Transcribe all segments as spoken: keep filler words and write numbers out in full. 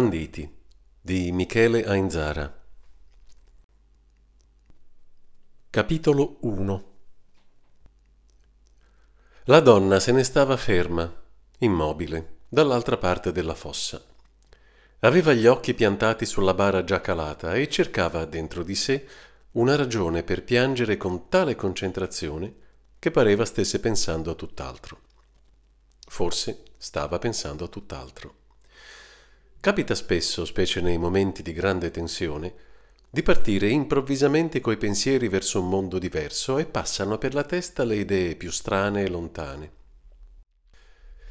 Banditi di Michele Ainzara. Capitolo uno. La donna se ne stava ferma, immobile, dall'altra parte della fossa. Aveva gli occhi piantati sulla bara già calata e cercava dentro di sé una ragione per piangere con tale concentrazione che pareva stesse pensando a tutt'altro. Forse stava pensando a tutt'altro. Capita spesso, specie nei momenti di grande tensione, di partire improvvisamente coi pensieri verso un mondo diverso e passano per la testa le idee più strane e lontane.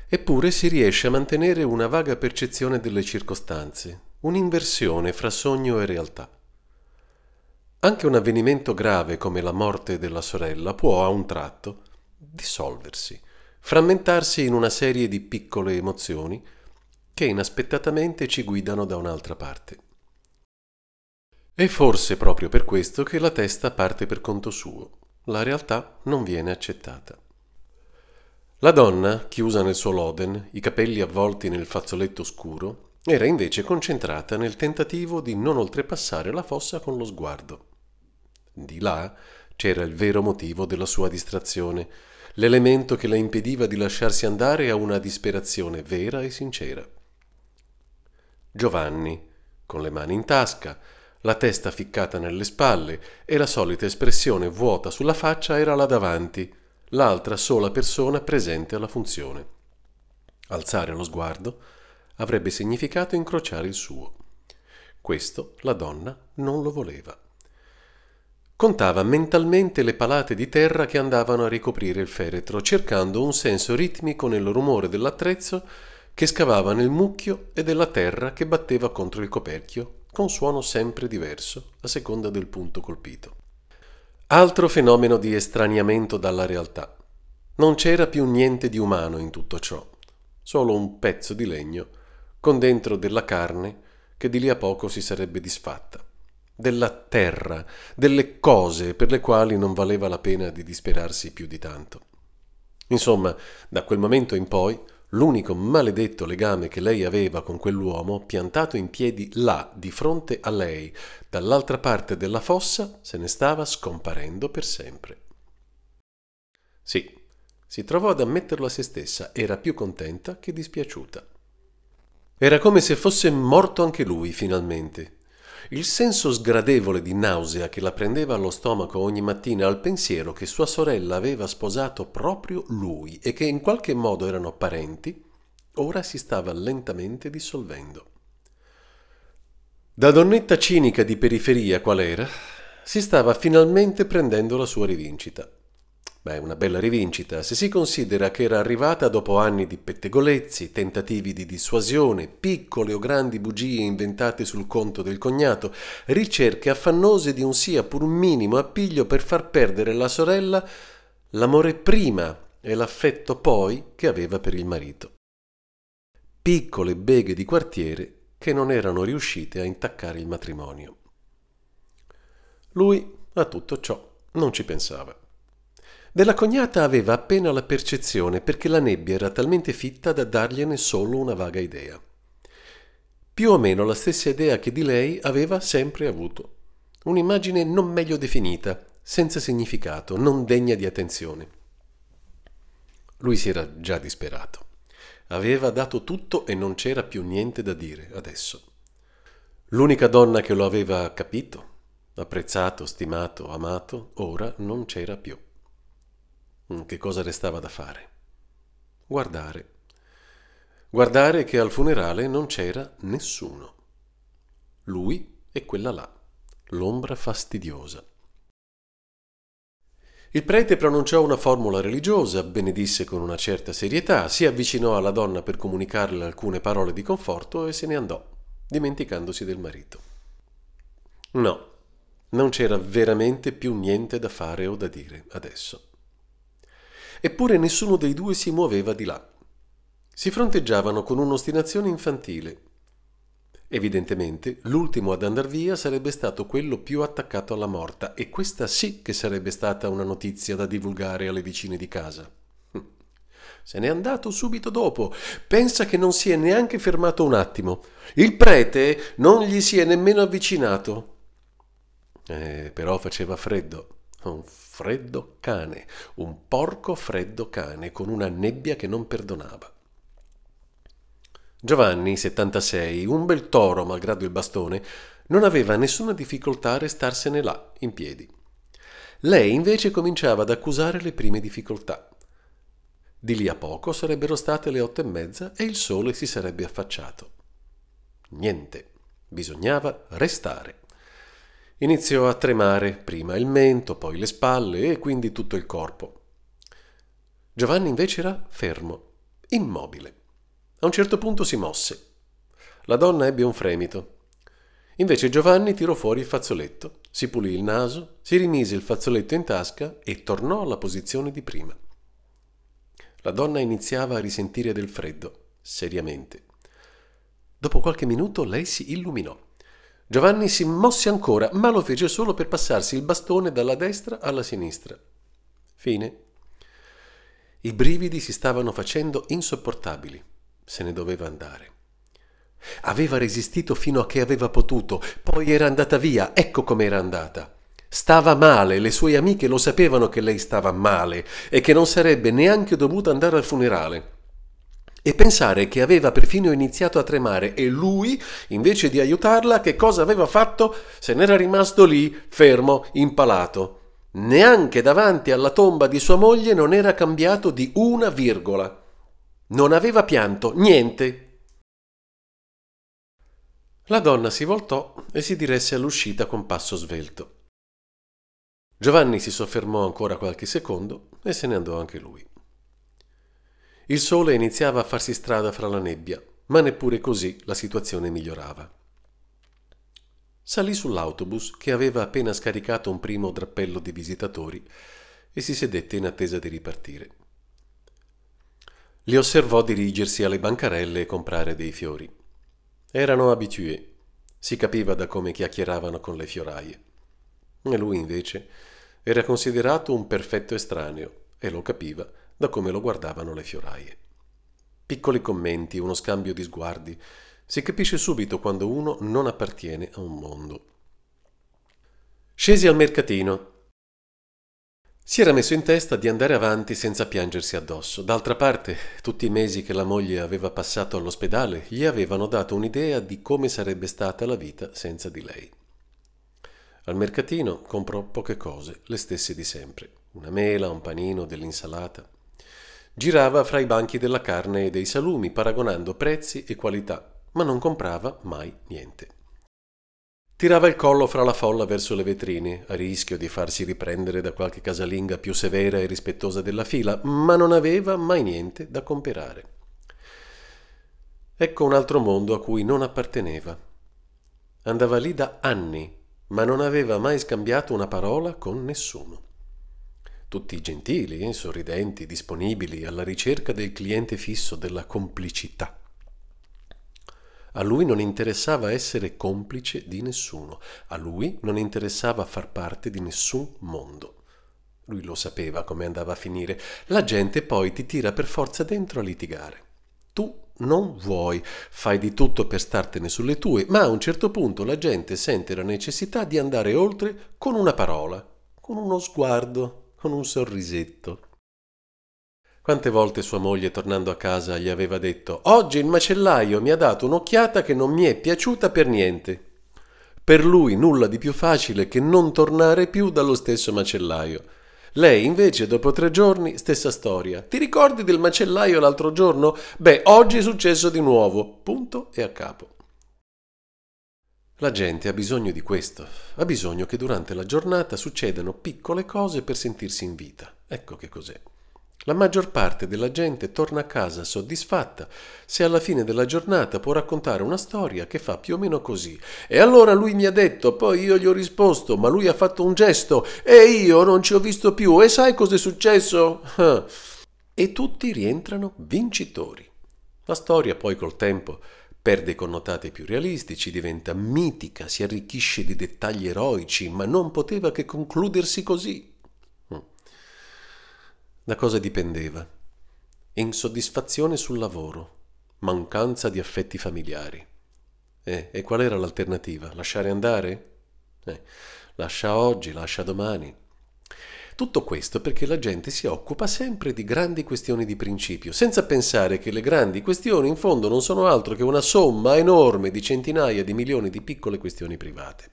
Eppure si riesce a mantenere una vaga percezione delle circostanze, un'inversione fra sogno e realtà. Anche un avvenimento grave come la morte della sorella può a un tratto dissolversi, frammentarsi in una serie di piccole emozioni che inaspettatamente ci guidano da un'altra parte. E forse proprio per questo che la testa parte per conto suo, la realtà non viene accettata. La donna, chiusa nel suo loden, i capelli avvolti nel fazzoletto scuro, era invece concentrata nel tentativo di non oltrepassare la fossa con lo sguardo. Di là c'era il vero motivo della sua distrazione, l'elemento che la impediva di lasciarsi andare a una disperazione vera e sincera. Giovanni, con le mani in tasca, la testa ficcata nelle spalle e la solita espressione vuota sulla faccia, era là davanti, l'altra sola persona presente alla funzione. Alzare lo sguardo avrebbe significato incrociare il suo. Questo la donna non lo voleva. Contava mentalmente le palate di terra che andavano a ricoprire il feretro, cercando un senso ritmico nel rumore dell'attrezzo che scavava nel mucchio e della terra che batteva contro il coperchio, con suono sempre diverso a seconda del punto colpito. Altro fenomeno di estraniamento dalla realtà. Non c'era più niente di umano in tutto ciò, solo un pezzo di legno con dentro della carne che di lì a poco si sarebbe disfatta, della terra, delle cose per le quali non valeva la pena di disperarsi più di tanto. Insomma, da quel momento in poi, l'unico maledetto legame che lei aveva con quell'uomo, piantato in piedi là, di fronte a lei, dall'altra parte della fossa, se ne stava scomparendo per sempre. Sì, si trovò ad ammetterlo a se stessa, era più contenta che dispiaciuta. Era come se fosse morto anche lui, finalmente. Il senso sgradevole di nausea che la prendeva allo stomaco ogni mattina al pensiero che sua sorella aveva sposato proprio lui e che in qualche modo erano parenti, ora si stava lentamente dissolvendo. Da donnetta cinica di periferia qual era, si stava finalmente prendendo la sua rivincita. Beh, una bella rivincita, se si considera che era arrivata dopo anni di pettegolezzi, tentativi di dissuasione, piccole o grandi bugie inventate sul conto del cognato, ricerche affannose di un sia pur minimo appiglio per far perdere alla sorella l'amore prima e l'affetto poi che aveva per il marito. Piccole beghe di quartiere che non erano riuscite a intaccare il matrimonio. Lui a tutto ciò non ci pensava. Della cognata aveva appena la percezione, perché la nebbia era talmente fitta da dargliene solo una vaga idea. Più o meno la stessa idea che di lei aveva sempre avuto. Un'immagine non meglio definita, senza significato, non degna di attenzione. Lui si era già disperato. Aveva dato tutto e non c'era più niente da dire adesso. L'unica donna che lo aveva capito, apprezzato, stimato, amato, ora non c'era più. Che cosa restava da fare? Guardare. Guardare che al funerale non c'era nessuno. Lui e quella là, l'ombra fastidiosa. Il prete pronunciò una formula religiosa, benedisse con una certa serietà, si avvicinò alla donna per comunicarle alcune parole di conforto e se ne andò, dimenticandosi del marito. No, non c'era veramente più niente da fare o da dire adesso. Eppure nessuno dei due si muoveva di là. Si fronteggiavano con un'ostinazione infantile. Evidentemente, l'ultimo ad andar via sarebbe stato quello più attaccato alla morta, e questa sì che sarebbe stata una notizia da divulgare alle vicine di casa. Se n'è andato subito dopo. Pensa che non si è neanche fermato un attimo. Il prete non gli si è nemmeno avvicinato. Eh, però faceva freddo. Un freddo cane. Un porco freddo cane con una nebbia che non perdonava. Giovanni, settantasei, un bel toro malgrado il bastone, non aveva nessuna difficoltà a restarsene là, in piedi. Lei invece cominciava ad accusare le prime difficoltà. Di lì a poco sarebbero state le otto e mezza e il sole si sarebbe affacciato. Niente, bisognava restare. Iniziò a tremare, prima il mento, poi le spalle e quindi tutto il corpo. Giovanni invece era fermo, immobile. A un certo punto si mosse. La donna ebbe un fremito. Invece Giovanni tirò fuori il fazzoletto, si pulì il naso, si rimise il fazzoletto in tasca e tornò alla posizione di prima. La donna iniziava a risentire del freddo, seriamente. Dopo qualche minuto lei si illuminò. Giovanni si mosse ancora, ma lo fece solo per passarsi il bastone dalla destra alla sinistra. Fine. I brividi si stavano facendo insopportabili. Se ne doveva andare. Aveva resistito fino a che aveva potuto, poi era andata via, ecco com'era andata. Stava male, le sue amiche lo sapevano che lei stava male e che non sarebbe neanche dovuta andare al funerale. E pensare che aveva perfino iniziato a tremare e lui, invece di aiutarla, che cosa aveva fatto? Se n'era rimasto lì, fermo, impalato. Neanche davanti alla tomba di sua moglie non era cambiato di una virgola. Non aveva pianto, niente. La donna si voltò e si diresse all'uscita con passo svelto. Giovanni si soffermò ancora qualche secondo e se ne andò anche lui. Il sole iniziava a farsi strada fra la nebbia, ma neppure così la situazione migliorava. Salì sull'autobus che aveva appena scaricato un primo drappello di visitatori e si sedette in attesa di ripartire. Li osservò dirigersi alle bancarelle e comprare dei fiori. Erano abitué, si capiva da come chiacchieravano con le fioraie. E lui invece era considerato un perfetto estraneo e lo capiva da come lo guardavano le fioraie. Piccoli commenti, uno scambio di sguardi, si capisce subito quando uno non appartiene a un mondo. Scesi al mercatino. Si era messo in testa di andare avanti senza piangersi addosso. D'altra parte, tutti i mesi che la moglie aveva passato all'ospedale gli avevano dato un'idea di come sarebbe stata la vita senza di lei. Al mercatino comprò poche cose, le stesse di sempre. Una mela, un panino, dell'insalata. Girava fra i banchi della carne e dei salumi, paragonando prezzi e qualità, ma non comprava mai niente. Tirava il collo fra la folla verso le vetrine, a rischio di farsi riprendere da qualche casalinga più severa e rispettosa della fila, ma non aveva mai niente da comprare. Ecco un altro mondo a cui non apparteneva. Andava lì da anni, ma non aveva mai scambiato una parola con nessuno. Tutti gentili, sorridenti, disponibili, alla ricerca del cliente fisso, della complicità. A lui non interessava essere complice di nessuno, a lui non interessava far parte di nessun mondo. Lui lo sapeva come andava a finire. La gente poi ti tira per forza dentro a litigare. Tu non vuoi, fai di tutto per startene sulle tue, ma a un certo punto la gente sente la necessità di andare oltre con una parola, con uno sguardo, con un sorrisetto. Quante volte sua moglie, tornando a casa, gli aveva detto «Oggi il macellaio mi ha dato un'occhiata che non mi è piaciuta per niente». Per lui nulla di più facile che non tornare più dallo stesso macellaio. Lei invece, dopo tre giorni, stessa storia. «Ti ricordi del macellaio l'altro giorno? Beh, oggi è successo di nuovo». Punto e a capo. La gente ha bisogno di questo. Ha bisogno che durante la giornata succedano piccole cose per sentirsi in vita. Ecco che cos'è. La maggior parte della gente torna a casa soddisfatta se alla fine della giornata può raccontare una storia che fa più o meno così. E allora lui mi ha detto, poi io gli ho risposto, ma lui ha fatto un gesto e io non ci ho visto più e sai cos'è successo? E tutti rientrano vincitori. La storia poi col tempo perde connotati più realistici, diventa mitica, si arricchisce di dettagli eroici, ma non poteva che concludersi così. Da cosa dipendeva? Insoddisfazione sul lavoro, mancanza di affetti familiari. Eh, e qual era l'alternativa? Lasciare andare? Eh, lascia oggi, lascia domani. Tutto questo perché la gente si occupa sempre di grandi questioni di principio, senza pensare che le grandi questioni in fondo non sono altro che una somma enorme di centinaia di milioni di piccole questioni private.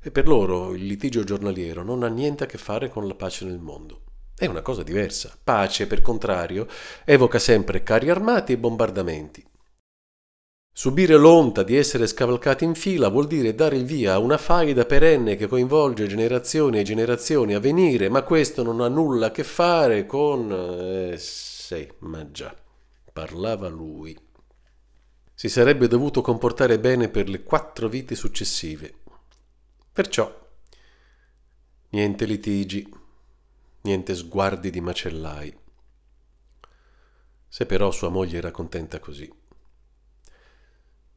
E per loro il litigio giornaliero non ha niente a che fare con la pace nel mondo. È una cosa diversa. Pace, per contrario, evoca sempre carri armati e bombardamenti. Subire l'onta di essere scavalcati in fila vuol dire dare il via a una faida perenne che coinvolge generazioni e generazioni a venire, ma questo non ha nulla a che fare con... Eh, sì, ma già, parlava lui. Si sarebbe dovuto comportare bene per le quattro vite successive. Perciò, niente litigi, niente sguardi di macellai. Se però sua moglie era contenta così.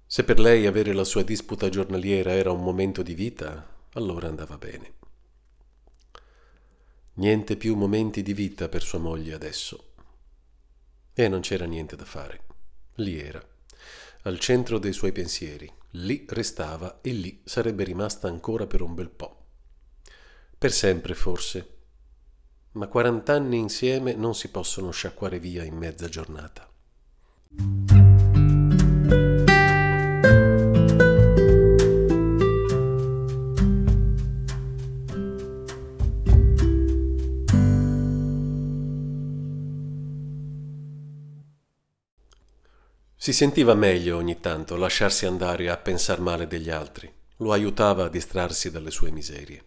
Se per lei avere la sua disputa giornaliera era un momento di vita, allora andava bene. Niente più momenti di vita per sua moglie adesso. E non c'era niente da fare. Lì era, al centro dei suoi pensieri. Lì restava e lì sarebbe rimasta ancora per un bel po'. Per sempre, forse. Ma quarant'anni insieme non si possono sciacquare via in mezza giornata. Si sentiva meglio ogni tanto lasciarsi andare a pensar male degli altri. Lo aiutava a distrarsi dalle sue miserie.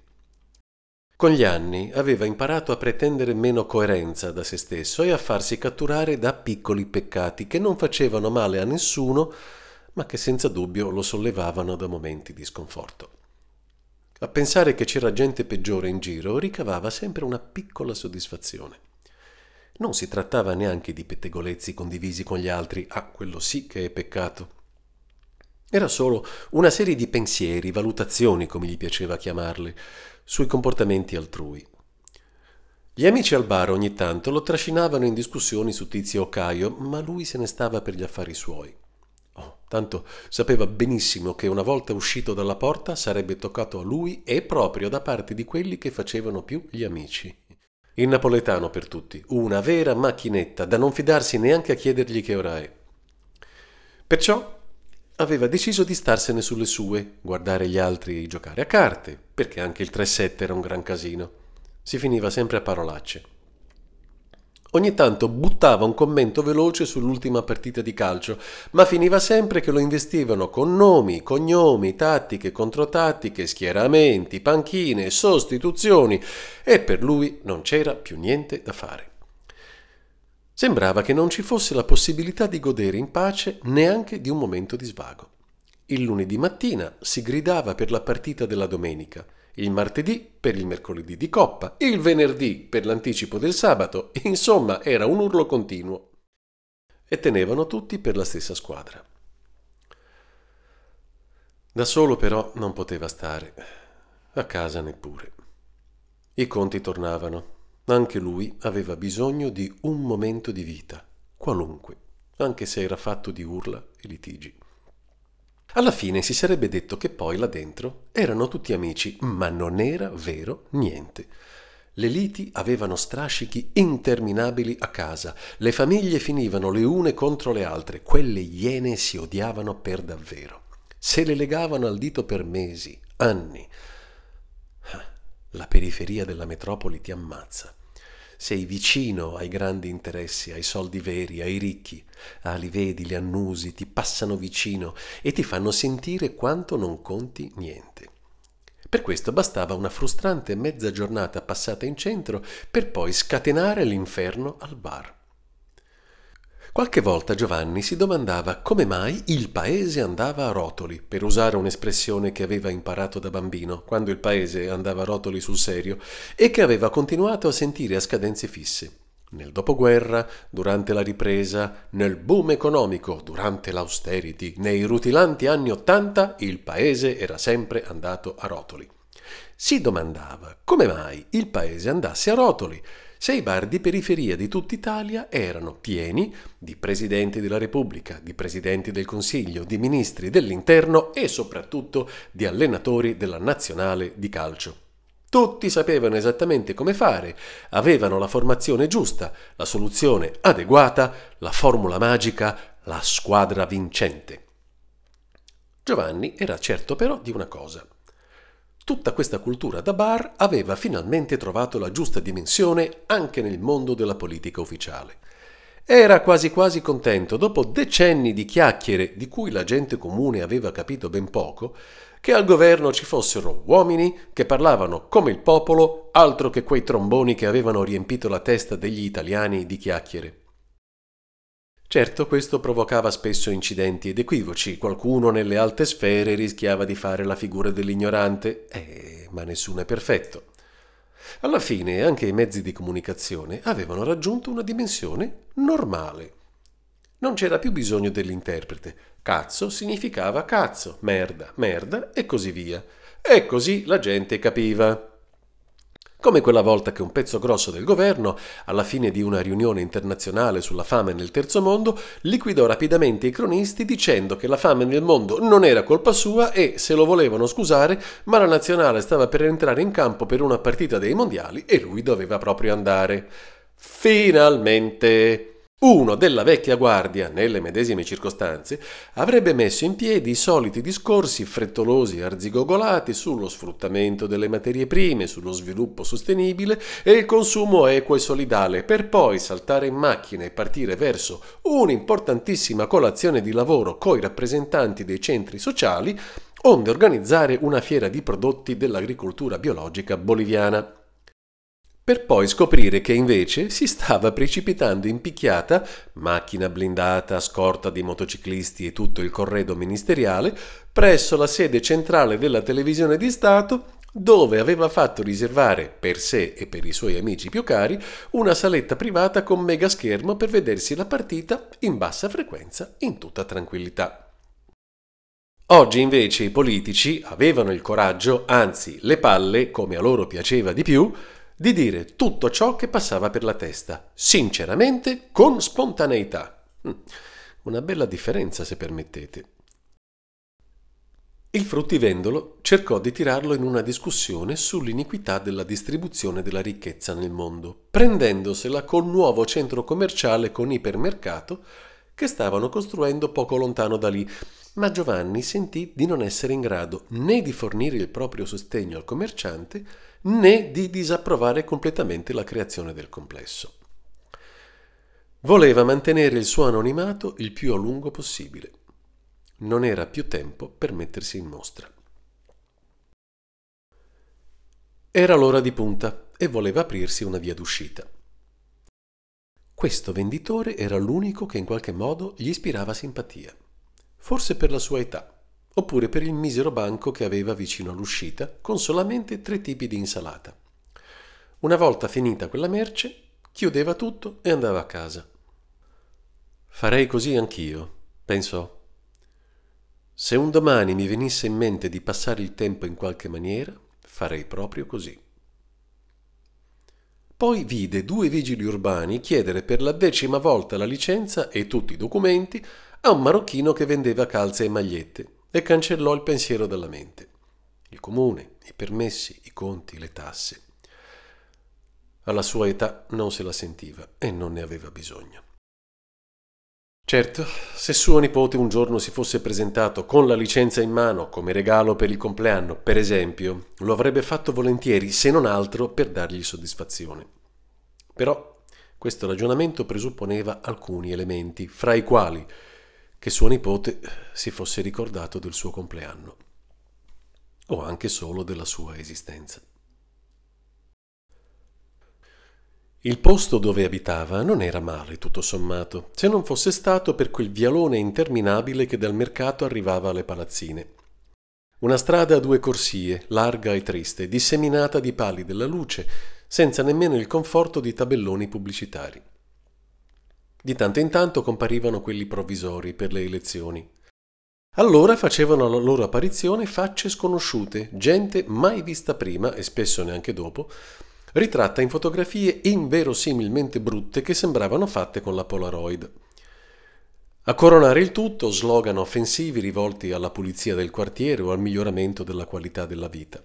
Con gli anni aveva imparato a pretendere meno coerenza da se stesso e a farsi catturare da piccoli peccati che non facevano male a nessuno, ma che senza dubbio lo sollevavano da momenti di sconforto. A pensare che c'era gente peggiore in giro ricavava sempre una piccola soddisfazione. Non si trattava neanche di pettegolezzi condivisi con gli altri, ah, quello sì che è peccato. Era solo una serie di pensieri, valutazioni, come gli piaceva chiamarli, sui comportamenti altrui. Gli amici al bar ogni tanto lo trascinavano in discussioni su Tizio o Caio, ma lui se ne stava per gli affari suoi. Oh, tanto sapeva benissimo che una volta uscito dalla porta sarebbe toccato a lui e proprio da parte di quelli che facevano più gli amici. Il napoletano per tutti, una vera macchinetta da non fidarsi neanche a chiedergli che ora è. Perciò aveva deciso di starsene sulle sue, guardare gli altri giocare a carte, perché anche il tre sette era un gran casino. Si finiva sempre a parolacce. Ogni tanto buttava un commento veloce sull'ultima partita di calcio, ma finiva sempre che lo investivano con nomi, cognomi, tattiche, controtattiche, schieramenti, panchine, sostituzioni e per lui non c'era più niente da fare. Sembrava che non ci fosse la possibilità di godere in pace neanche di un momento di svago. Il lunedì mattina si gridava per la partita della domenica, il martedì per il mercoledì di coppa, il venerdì per l'anticipo del sabato, insomma era un urlo continuo. E tenevano tutti per la stessa squadra. Da solo però non poteva stare, a casa neppure. I conti tornavano, anche lui aveva bisogno di un momento di vita, qualunque, anche se era fatto di urla e litigi. Alla fine si sarebbe detto che poi là dentro erano tutti amici, ma non era vero niente. Le liti avevano strascichi interminabili a casa, le famiglie finivano le une contro le altre, quelle iene si odiavano per davvero. Se le legavano al dito per mesi, anni. La periferia della metropoli ti ammazza. Sei vicino ai grandi interessi, ai soldi veri, ai ricchi. Ah, li vedi, li annusi, ti passano vicino e ti fanno sentire quanto non conti niente. Per questo bastava una frustrante mezza giornata passata in centro per poi scatenare l'inferno al bar. Qualche volta Giovanni si domandava come mai il paese andava a rotoli, per usare un'espressione che aveva imparato da bambino, quando il paese andava a rotoli sul serio, e che aveva continuato a sentire a scadenze fisse. Nel dopoguerra, durante la ripresa, nel boom economico, durante l'austerity, nei rutilanti anni Ottanta, il paese era sempre andato a rotoli. Si domandava come mai il paese andasse a rotoli, se i bar di periferia di tutta Italia erano pieni di presidenti della Repubblica, di presidenti del Consiglio, di ministri dell'Interno e soprattutto di allenatori della nazionale di calcio. Tutti sapevano esattamente come fare, avevano la formazione giusta, la soluzione adeguata, la formula magica, la squadra vincente. Giovanni era certo però di una cosa. Tutta questa cultura da bar aveva finalmente trovato la giusta dimensione anche nel mondo della politica ufficiale. Era quasi quasi contento, dopo decenni di chiacchiere di cui la gente comune aveva capito ben poco, che al governo ci fossero uomini che parlavano come il popolo, altro che quei tromboni che avevano riempito la testa degli italiani di chiacchiere. Certo, questo provocava spesso incidenti ed equivoci, qualcuno nelle alte sfere rischiava di fare la figura dell'ignorante, eh, ma nessuno è perfetto. Alla fine anche i mezzi di comunicazione avevano raggiunto una dimensione normale. Non c'era più bisogno dell'interprete, cazzo significava cazzo, merda, merda e così via. E così la gente capiva. Come quella volta che un pezzo grosso del governo, alla fine di una riunione internazionale sulla fame nel terzo mondo, liquidò rapidamente i cronisti dicendo che la fame nel mondo non era colpa sua e se lo volevano scusare, ma la nazionale stava per entrare in campo per una partita dei mondiali e lui doveva proprio andare. Finalmente! Uno della vecchia guardia, nelle medesime circostanze, avrebbe messo in piedi i soliti discorsi frettolosi e arzigogolati sullo sfruttamento delle materie prime, sullo sviluppo sostenibile e il consumo equo e solidale, per poi saltare in macchina e partire verso un'importantissima colazione di lavoro coi rappresentanti dei centri sociali, onde organizzare una fiera di prodotti dell'agricoltura biologica boliviana. Per poi scoprire che invece si stava precipitando in picchiata, macchina blindata, scorta di motociclisti e tutto il corredo ministeriale, presso la sede centrale della televisione di Stato, dove aveva fatto riservare, per sé e per i suoi amici più cari, una saletta privata con mega schermo per vedersi la partita in bassa frequenza in tutta tranquillità. Oggi invece i politici avevano il coraggio, anzi le palle, come a loro piaceva di più, di dire tutto ciò che passava per la testa, sinceramente, con spontaneità. Una bella differenza, se permettete. Il fruttivendolo cercò di tirarlo in una discussione sull'iniquità della distribuzione della ricchezza nel mondo, prendendosela col nuovo centro commerciale con ipermercato che stavano costruendo poco lontano da lì, ma Giovanni sentì di non essere in grado né di fornire il proprio sostegno al commerciante né di disapprovare completamente la creazione del complesso. Voleva mantenere il suo anonimato il più a lungo possibile. Non era più tempo per mettersi in mostra. Era l'ora di punta e voleva aprirsi una via d'uscita. Questo venditore era l'unico che in qualche modo gli ispirava simpatia, forse per la sua età, oppure per il misero banco che aveva vicino all'uscita, con solamente tre tipi di insalata. Una volta finita quella merce, chiudeva tutto e andava a casa. Farei così anch'io, pensò. Se un domani mi venisse in mente di passare il tempo in qualche maniera, farei proprio così. Poi vide due vigili urbani chiedere per la decima volta la licenza e tutti i documenti a un marocchino che vendeva calze e magliette, e cancellò il pensiero dalla mente. Il comune, i permessi, i conti, le tasse. Alla sua età non se la sentiva e non ne aveva bisogno. Certo, se suo nipote un giorno si fosse presentato con la licenza in mano come regalo per il compleanno, per esempio, lo avrebbe fatto volentieri, se non altro per dargli soddisfazione. Però questo ragionamento presupponeva alcuni elementi, fra i quali che suo nipote si fosse ricordato del suo compleanno, o anche solo della sua esistenza. Il posto dove abitava non era male, tutto sommato, se non fosse stato per quel vialone interminabile che dal mercato arrivava alle palazzine. Una strada a due corsie, larga e triste, disseminata di pali della luce, senza nemmeno il conforto di tabelloni pubblicitari. Di tanto in tanto comparivano quelli provvisori per le elezioni. Allora facevano la loro apparizione facce sconosciute, gente mai vista prima e spesso neanche dopo, ritratta in fotografie inverosimilmente brutte che sembravano fatte con la Polaroid. A coronare il tutto, slogan offensivi rivolti alla pulizia del quartiere o al miglioramento della qualità della vita.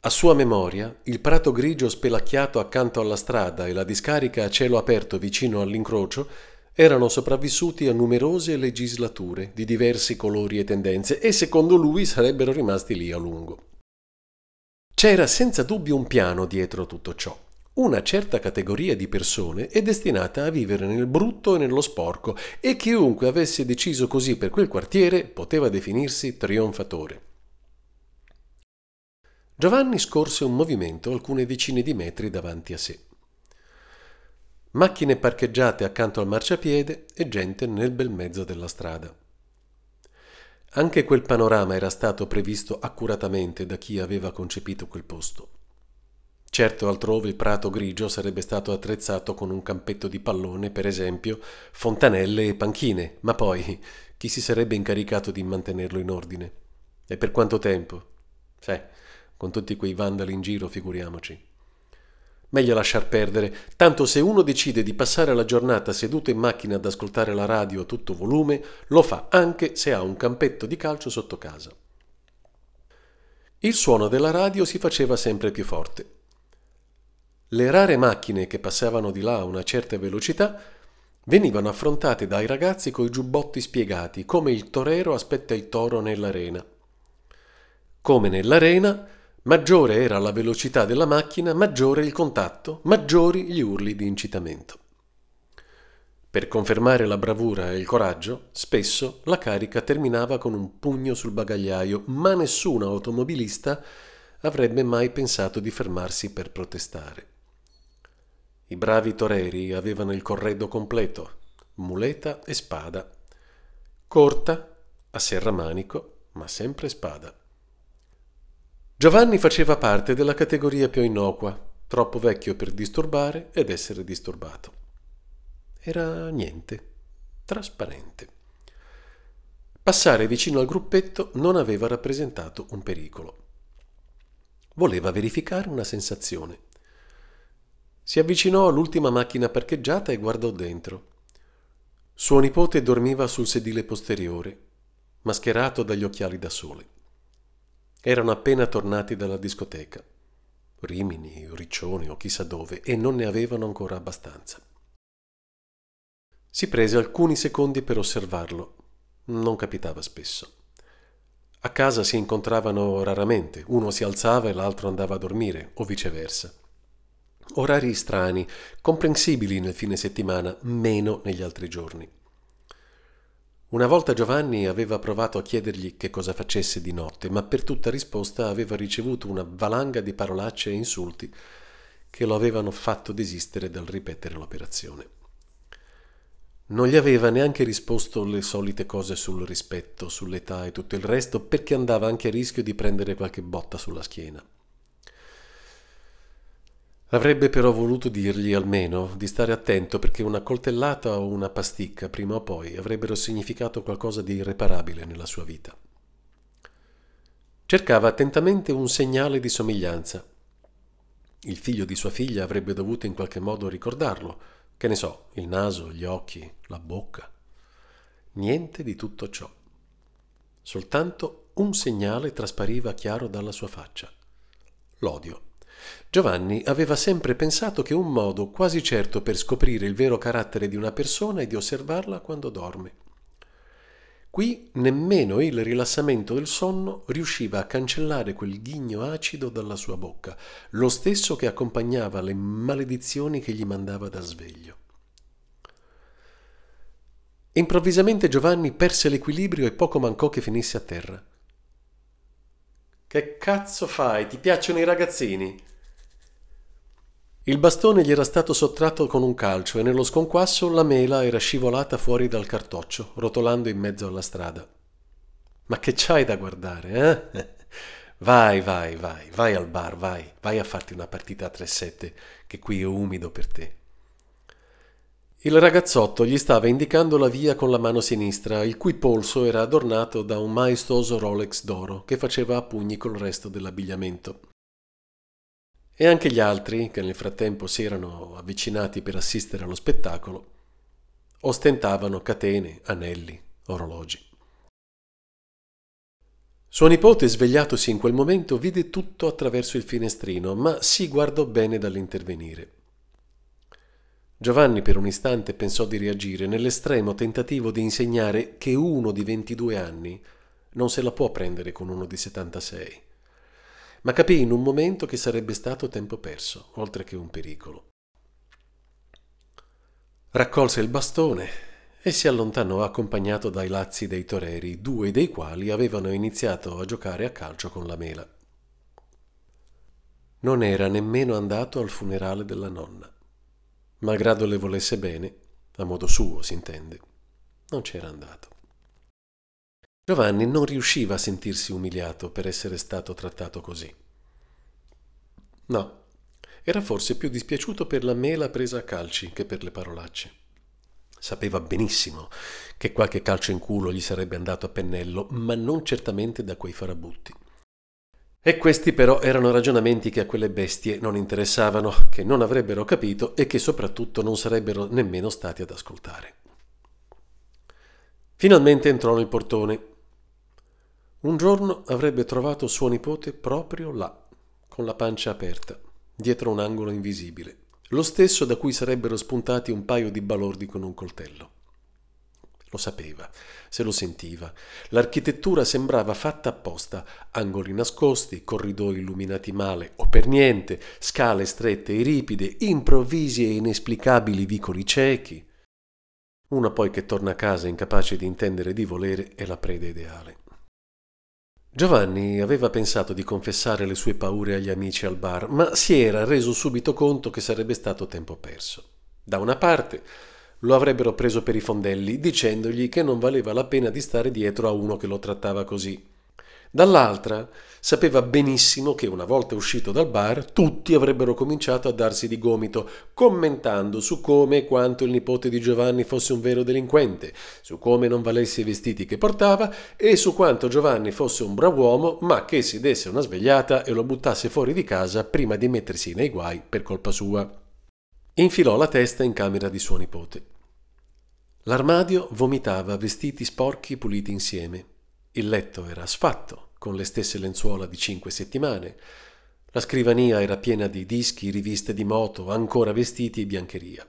A sua memoria, il prato grigio spelacchiato accanto alla strada e la discarica a cielo aperto vicino all'incrocio erano sopravvissuti a numerose legislature di diversi colori e tendenze e secondo lui sarebbero rimasti lì a lungo. C'era senza dubbio un piano dietro tutto ciò. Una certa categoria di persone è destinata a vivere nel brutto e nello sporco e chiunque avesse deciso così per quel quartiere poteva definirsi trionfatore. Giovanni scorse un movimento alcune decine di metri davanti a sé. Macchine parcheggiate accanto al marciapiede e gente nel bel mezzo della strada. Anche quel panorama era stato previsto accuratamente da chi aveva concepito quel posto. Certo, altrove il prato grigio sarebbe stato attrezzato con un campetto di pallone, per esempio, fontanelle e panchine, ma poi chi si sarebbe incaricato di mantenerlo in ordine? E per quanto tempo? Sì, con tutti quei vandali in giro, figuriamoci. Meglio lasciar perdere, tanto se uno decide di passare la giornata seduto in macchina ad ascoltare la radio a tutto volume, lo fa anche se ha un campetto di calcio sotto casa. Il suono della radio si faceva sempre più forte. Le rare macchine che passavano di là a una certa velocità venivano affrontate dai ragazzi coi giubbotti spiegati, come il torero aspetta il toro nell'arena. Come nell'arena, maggiore era la velocità della macchina, maggiore il contatto, maggiori gli urli di incitamento. Per confermare la bravura e il coraggio, spesso la carica terminava con un pugno sul bagagliaio, ma nessun automobilista avrebbe mai pensato di fermarsi per protestare. I bravi toreri avevano il corredo completo, muleta e spada. Corta, a serramanico, ma sempre spada. Giovanni faceva parte della categoria più innocua, troppo vecchio per disturbare ed essere disturbato. Era niente, trasparente. Passare vicino al gruppetto non aveva rappresentato un pericolo. Voleva verificare una sensazione. Si avvicinò all'ultima macchina parcheggiata e guardò dentro. Suo nipote dormiva sul sedile posteriore, mascherato dagli occhiali da sole. Erano appena tornati dalla discoteca, Rimini, Riccione o chissà dove, e non ne avevano ancora abbastanza. Si prese alcuni secondi per osservarlo. Non capitava spesso. A casa si incontravano raramente, uno si alzava e l'altro andava a dormire, o viceversa. Orari strani, comprensibili nel fine settimana, meno negli altri giorni. Una volta Giovanni aveva provato a chiedergli che cosa facesse di notte, ma per tutta risposta aveva ricevuto una valanga di parolacce e insulti che lo avevano fatto desistere dal ripetere l'operazione. Non gli aveva neanche risposto le solite cose sul rispetto, sull'età e tutto il resto, perché andava anche a rischio di prendere qualche botta sulla schiena. Avrebbe però voluto dirgli almeno di stare attento, perché una coltellata o una pasticca prima o poi avrebbero significato qualcosa di irreparabile nella sua vita. Cercava attentamente un segnale di somiglianza. Il figlio di sua figlia avrebbe dovuto in qualche modo ricordarlo, che ne so, il naso, gli occhi, la bocca. Niente di tutto ciò. Soltanto un segnale traspariva chiaro dalla sua faccia: l'odio. Giovanni aveva sempre pensato che un modo quasi certo per scoprire il vero carattere di una persona è di osservarla quando dorme. Qui nemmeno il rilassamento del sonno riusciva a cancellare quel ghigno acido dalla sua bocca, lo stesso che accompagnava le maledizioni che gli mandava da sveglio. Improvvisamente Giovanni perse l'equilibrio e poco mancò che finisse a terra. «Che cazzo fai? Ti piacciono i ragazzini?» Il bastone gli era stato sottratto con un calcio e nello sconquasso la mela era scivolata fuori dal cartoccio, rotolando in mezzo alla strada. «Ma che c'hai da guardare, eh? Vai, vai, vai, vai al bar, vai, vai a farti una partita a tre sette, che qui è umido per te». Il ragazzotto gli stava indicando la via con la mano sinistra, il cui polso era adornato da un maestoso Rolex d'oro che faceva a pugni col resto dell'abbigliamento. e anche gli altri, che nel frattempo si erano avvicinati per assistere allo spettacolo, ostentavano catene, anelli, orologi. Suo nipote, svegliatosi in quel momento, vide tutto attraverso il finestrino, ma si guardò bene dall'intervenire. Giovanni per un istante pensò di reagire nell'estremo tentativo di insegnare che uno di ventidue anni non se la può prendere con uno di settantasei, ma capì in un momento che sarebbe stato tempo perso, oltre che un pericolo. Raccolse il bastone e si allontanò accompagnato dai lazzi dei toreri, due dei quali avevano iniziato a giocare a calcio con la mela. Non era nemmeno andato al funerale della nonna. Malgrado le volesse bene, a modo suo si intende, non c'era andato. Giovanni non riusciva a sentirsi umiliato per essere stato trattato così. No, era forse più dispiaciuto per la mela presa a calci che per le parolacce. Sapeva benissimo che qualche calcio in culo gli sarebbe andato a pennello, ma non certamente da quei farabutti. E questi però erano ragionamenti che a quelle bestie non interessavano, che non avrebbero capito e che soprattutto non sarebbero nemmeno stati ad ascoltare. Finalmente entrò nel portone. Un giorno avrebbe trovato suo nipote proprio là, con la pancia aperta, dietro un angolo invisibile, lo stesso da cui sarebbero spuntati un paio di balordi con un coltello. Lo sapeva, se lo sentiva. L'architettura sembrava fatta apposta: angoli nascosti, corridoi illuminati male o per niente, scale strette e ripide, improvvisi e inesplicabili vicoli ciechi. Uno poi che torna a casa incapace di intendere di volere è la preda ideale. Giovanni aveva pensato di confessare le sue paure agli amici al bar, ma si era reso subito conto che sarebbe stato tempo perso. Da una parte lo avrebbero preso per i fondelli, dicendogli che non valeva la pena di stare dietro a uno che lo trattava così. Dall'altra, sapeva benissimo che una volta uscito dal bar, tutti avrebbero cominciato a darsi di gomito, commentando su come e quanto il nipote di Giovanni fosse un vero delinquente, su come non valesse i vestiti che portava e su quanto Giovanni fosse un brav'uomo, ma che si desse una svegliata e lo buttasse fuori di casa prima di mettersi nei guai per colpa sua. Infilò la testa in camera di suo nipote. L'armadio vomitava vestiti sporchi puliti insieme. Il letto era sfatto, con le stesse lenzuola di cinque settimane. La scrivania era piena di dischi, riviste di moto, ancora vestiti e biancheria.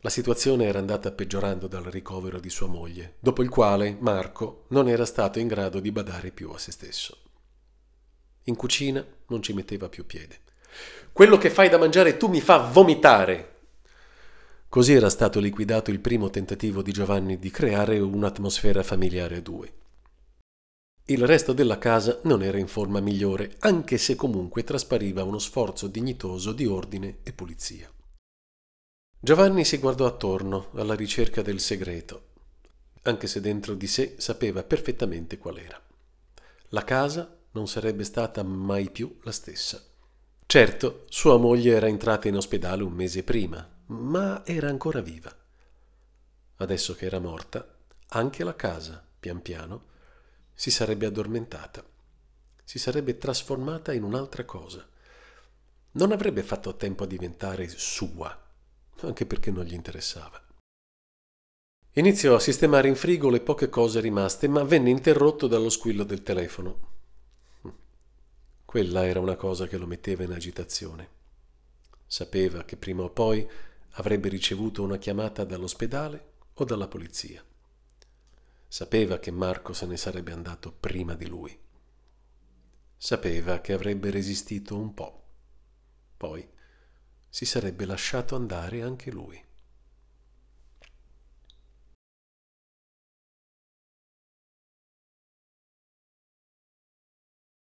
La situazione era andata peggiorando dal ricovero di sua moglie, dopo il quale Marco non era stato in grado di badare più a se stesso. In cucina non ci metteva più piede. «Quello che fai da mangiare tu mi fa vomitare!» Così era stato liquidato il primo tentativo di Giovanni di creare un'atmosfera familiare a due. Il resto della casa non era in forma migliore, anche se comunque traspariva uno sforzo dignitoso di ordine e pulizia. Giovanni si guardò attorno alla ricerca del segreto, anche se dentro di sé sapeva perfettamente qual era. La casa non sarebbe stata mai più la stessa. Certo, sua moglie era entrata in ospedale un mese prima, ma era ancora viva. Adesso che era morta, anche la casa, pian piano, si sarebbe addormentata, si sarebbe trasformata in un'altra cosa. Non avrebbe fatto tempo a diventare sua, anche perché non gli interessava. Iniziò a sistemare in frigo le poche cose rimaste, ma venne interrotto dallo squillo del telefono. Quella era una cosa che lo metteva in agitazione. Sapeva che prima o poi avrebbe ricevuto una chiamata dall'ospedale o dalla polizia. Sapeva che Marco se ne sarebbe andato prima di lui. Sapeva che avrebbe resistito un po'. Poi si sarebbe lasciato andare anche lui.